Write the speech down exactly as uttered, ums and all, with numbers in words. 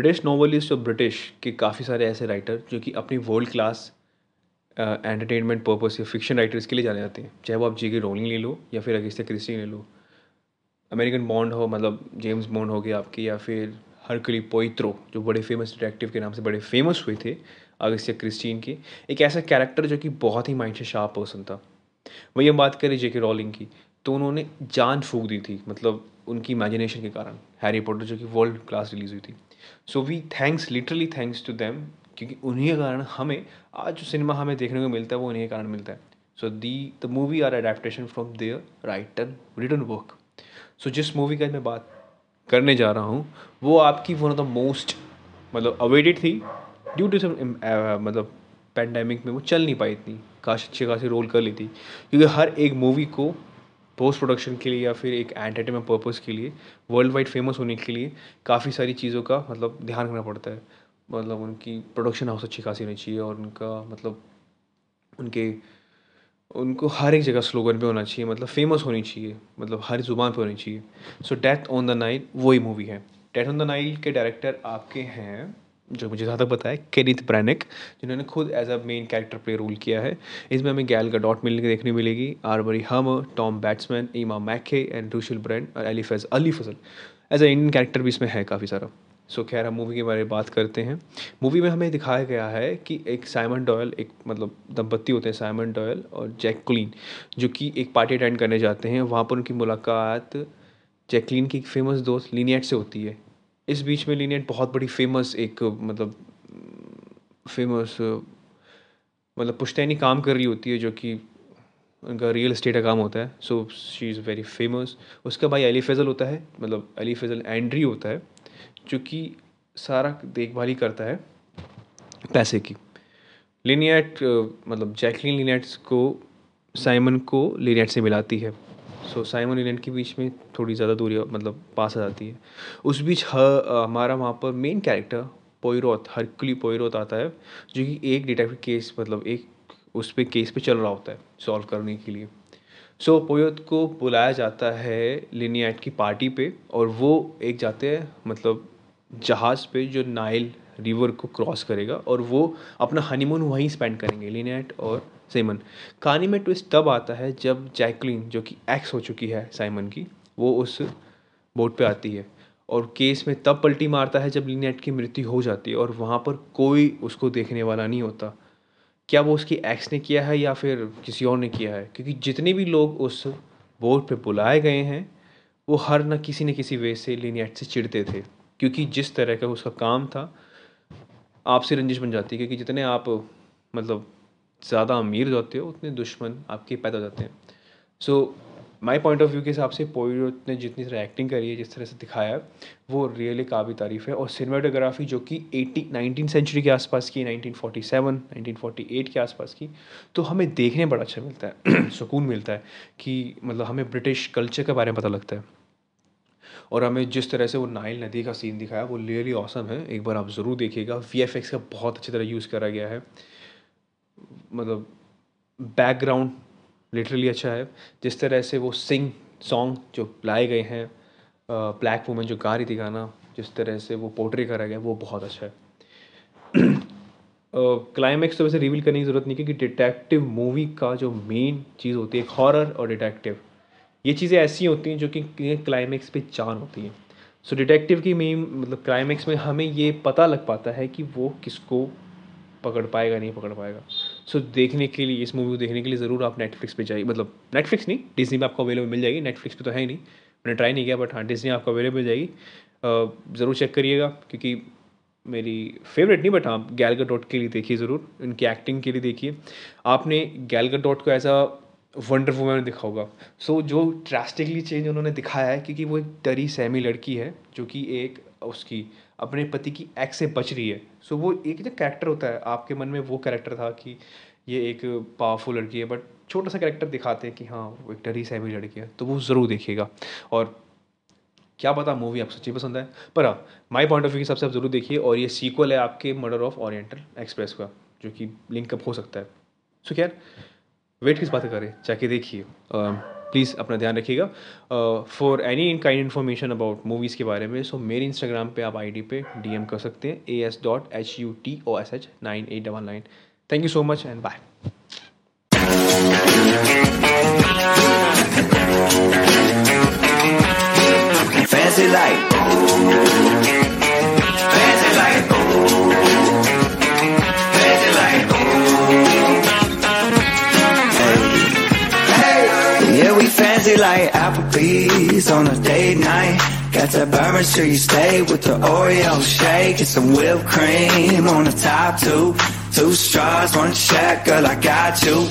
British novelist और British के काफ़ी सारे ऐसे राइटर जो कि अपनी वर्ल्ड क्लास एंटरटेनमेंट पर्पस या फिक्शन राइटर्स के लिए जाने जाते हैं, चाहे वो आप जेके रोलिंग ले लो या फिर अगाथा क्रिस्टी ले लो, अमेरिकन बॉन्ड हो मतलब जेम्स बॉन्ड हो गया आपकी, या फिर हरक्यूल पोइत्रो जो बड़े फेमस डिटेक्टिव के नाम से बड़े फेमस हुए थे अगाथा क्रिस्टी के, एक ऐसा कैरेक्टर जो कि बहुत ही माइंड से शार्प पर्सन था। वही हम बात करें जेके रोलिंग की तो उन्होंने जान फूंक दी थी, मतलब उनकी इमेजिनेशन के कारण हैरी पॉटर जो कि वर्ल्ड क्लास रिलीज़ हुई थी। So we thanks literally thanks to them, क्योंकि उन्हीं के कारण हमें आज जो सिनेमा हमें देखने को मिलता है वो उन्हीं के कारण मिलता है। So the the movie are adaptation from their writer written work. So जिस मूवी का मैं बात करने जा रहा हूँ वो आपकी वन ऑफ द मोस्ट मतलब अवेटेड थी, ड्यू टू सम मतलब पैंडेमिक में वो चल नहीं पाई इतनी, काश अच्छे खासी रोल कर ली थी, क्योंकि हर एक मूवी को पोस्ट प्रोडक्शन के लिए या फिर एक एंटरटेनमेंट पर्पस के लिए वर्ल्ड वाइड फेमस होने के लिए काफ़ी सारी चीज़ों का मतलब ध्यान रखना पड़ता है। मतलब उनकी प्रोडक्शन हाउस अच्छी खासी होनी चाहिए और उनका मतलब उनके उनको हर एक जगह स्लोगन पे होना चाहिए, मतलब फेमस होनी चाहिए, मतलब हर ज़ुबान पे होनी चाहिए। So death on the Nile वही मूवी है। डेथ ऑन द नाइल के डायरेक्टर आपके हैं, जो मुझे ज़्यादा पता है, केनिथ ब्रैनिक, जिन्होंने खुद as a main character play role किया है। इसमें हमें गैल गडॉट मिलने देखने मिलेगी, आर्बरी हमर, टॉम बैट्समैन, ईमा मैके एंड रूशल ब्रैंड और Ali Faiz Ali Fazal as a Indian character भी इसमें है काफ़ी सारा। सो खैर हम मूवी के बारे में बात करते हैं। मूवी में हमें दिखाया गया है कि एक साइमन डॉयल, एक मतलब दंपत्ति होते हैं साइमन डॉयल और जैकलीन, जो कि एक पार्टी अटेंड करने जाते हैं। वहाँ पर उनकी मुलाकात जैकलीन की एक फेमस दोस्त लिनेट से होती है। इस बीच में लिनेट बहुत बड़ी फेमस एक मतलब फेमस मतलब पुश्तैनी काम कर रही होती है, जो कि उनका रियल इस्टेट का काम होता है। So she is very famous. उसका भाई अली फजल होता है, मतलब अली फजल एंड्री होता है, जो कि सारा देखभाल ही करता है पैसे की। लिनेट मतलब जैकलीन लिनेट को साइमन को लिनेट से मिलाती है। सो साइमन लिनेट के बीच में थोड़ी ज़्यादा दूरी मतलब पास आ जाती है। उस बीच हमारा वहाँ पर मेन कैरेक्टर पोइरोत, हरक्यूल पोइरोत आता है, जो कि एक डिटेक्टिव केस मतलब एक उस पर केस पे चल रहा होता है सॉल्व करने के लिए। सो so, पोइरोत को बुलाया जाता है लिनेट की पार्टी पे और वो एक जाते हैं मतलब जहाज़ पे जो नाइल रिवर को क्रॉस करेगा और वो अपना हनीमून वहीं स्पेंड करेंगे लिनेट और साइमन। कहानी में ट्विस्ट तब आता है जब जैकलीन, जो कि एक्स हो चुकी है साइमन की, वो उस बोट पे आती है और केस में तब पलटी मारता है जब लिनेट की मृत्यु हो जाती है और वहाँ पर कोई उसको देखने वाला नहीं होता। क्या वो उसकी एक्स ने किया है या फिर किसी और ने किया है, क्योंकि जितने भी लोग उस बोट पे बुलाए गए हैं वो हर ना किसी न किसी वे से लिनेट से चिढ़ते थे, क्योंकि जिस तरह का उसका काम था आपसे रंजिश बन जाती है, क्योंकि जितने आप मतलब ज़्यादा अमीर होते हो उतने दुश्मन आपके पैदा हो जाते हैं। So my point of view के हिसाब से पोइरोत ने जितनी तरह एक्टिंग करी है, जिस तरह से दिखाया है, वो रियली काबिल तारीफ़ है। और सिनेमाटोग्राफी जो कि एटीन नाइनटीन सेंचुरी के आसपास की, nineteen forty seven nineteen forty eight के आसपास की, तो हमें देखने बड़ा अच्छा मिलता है सुकून मिलता है कि मतलब हमें ब्रिटिश कल्चर के बारे में पता लगता है। और हमें जिस तरह से वो नाइल नदी का सीन दिखाया वो रियली ऑसम है, एक बार आप ज़रूर देखिएगा। वी एफ एक्स का बहुत अच्छी तरह यूज़ करा गया है, मतलब बैकग्राउंड लिटरली अच्छा है। जिस तरह से वो सिंग सॉन्ग जो लाए गए हैं, ब्लैक वूमेन जो गा रही थी गाना, जिस तरह से वो पोर्ट्रे करा गया वो बहुत अच्छा है। क्लाइमैक्स तो वैसे रिवील करने की ज़रूरत नहीं, क्योंकि डिटेक्टिव मूवी का जो मेन चीज़ होती है, हॉरर और डिटेक्टिव, ये चीज़ें ऐसी होती हैं जो कि क्लाइमैक्स पे जान होती हैं। सो डिटेक्टिव की मेन मतलब क्लाइमैक्स में हमें ये पता लग पाता है कि वो किसको पकड़ पाएगा नहीं पकड़ पाएगा। सो so, देखने के लिए इस मूवी को देखने के लिए ज़रूर आप नेटफ्लिक्स पे जाइए, मतलब नेटफ्लिक्स नहीं डिज्नी पे आपको अवेलेबल मिल जाएगी। नेटफ्लिक्स पे तो है ही नहीं, मैंने ट्राई नहीं किया, बट हाँ डिज्नी आपको अवेलेबल मिल जाएगी, ज़रूर चेक करिएगा। क्योंकि मेरी फेवरेट नहीं, बट हाँ गैल गडॉट के लिए देखिए ज़रूर, उनकी एक्टिंग के लिए देखिए। आपने गैल गडॉट को एज अ वंडर वूमन दिखा होगा। सो so, जो ड्रास्टिकली चेंज उन्होंने दिखाया है, क्योंकि वो एक डरी सहमी लड़की है जो कि एक उसकी अपने पति की एक्स से बच रही है। सो so, वो एक जो कैरेक्टर होता है आपके मन में वो कैरेक्टर था कि ये एक पावरफुल लड़की है, बट छोटा सा कैरेक्टर दिखाते हैं कि हाँ वो एक डरी सहमी लड़की है। तो वो ज़रूर देखिएगा और क्या पता मूवी आपको सच्ची पसंद आए, पर हाँ माई पॉइंट ऑफ व्यू के हिसाब से आप ज़रूर देखिए। और ये सीक्वल है आपके मर्डर ऑफ ओरिएंटल एक्सप्रेस का, जो कि लिंकअप हो सकता है। सो so, खैर वेट किस बात करें, जाके देखिए। प्लीज़ अपना ध्यान रखिएगा। For any kind information about movies के बारे में सो so, मेरे इंस्टाग्राम पे आप आईडी पे डीएम कर सकते हैं A S dot H U T O S H nine eight double nine. Thank you so much and like Applebee's on a date night. Got that Bourbon Street steak with the Oreo shake. It's some whipped cream on the top two. Two straws, one check, girl, I got you.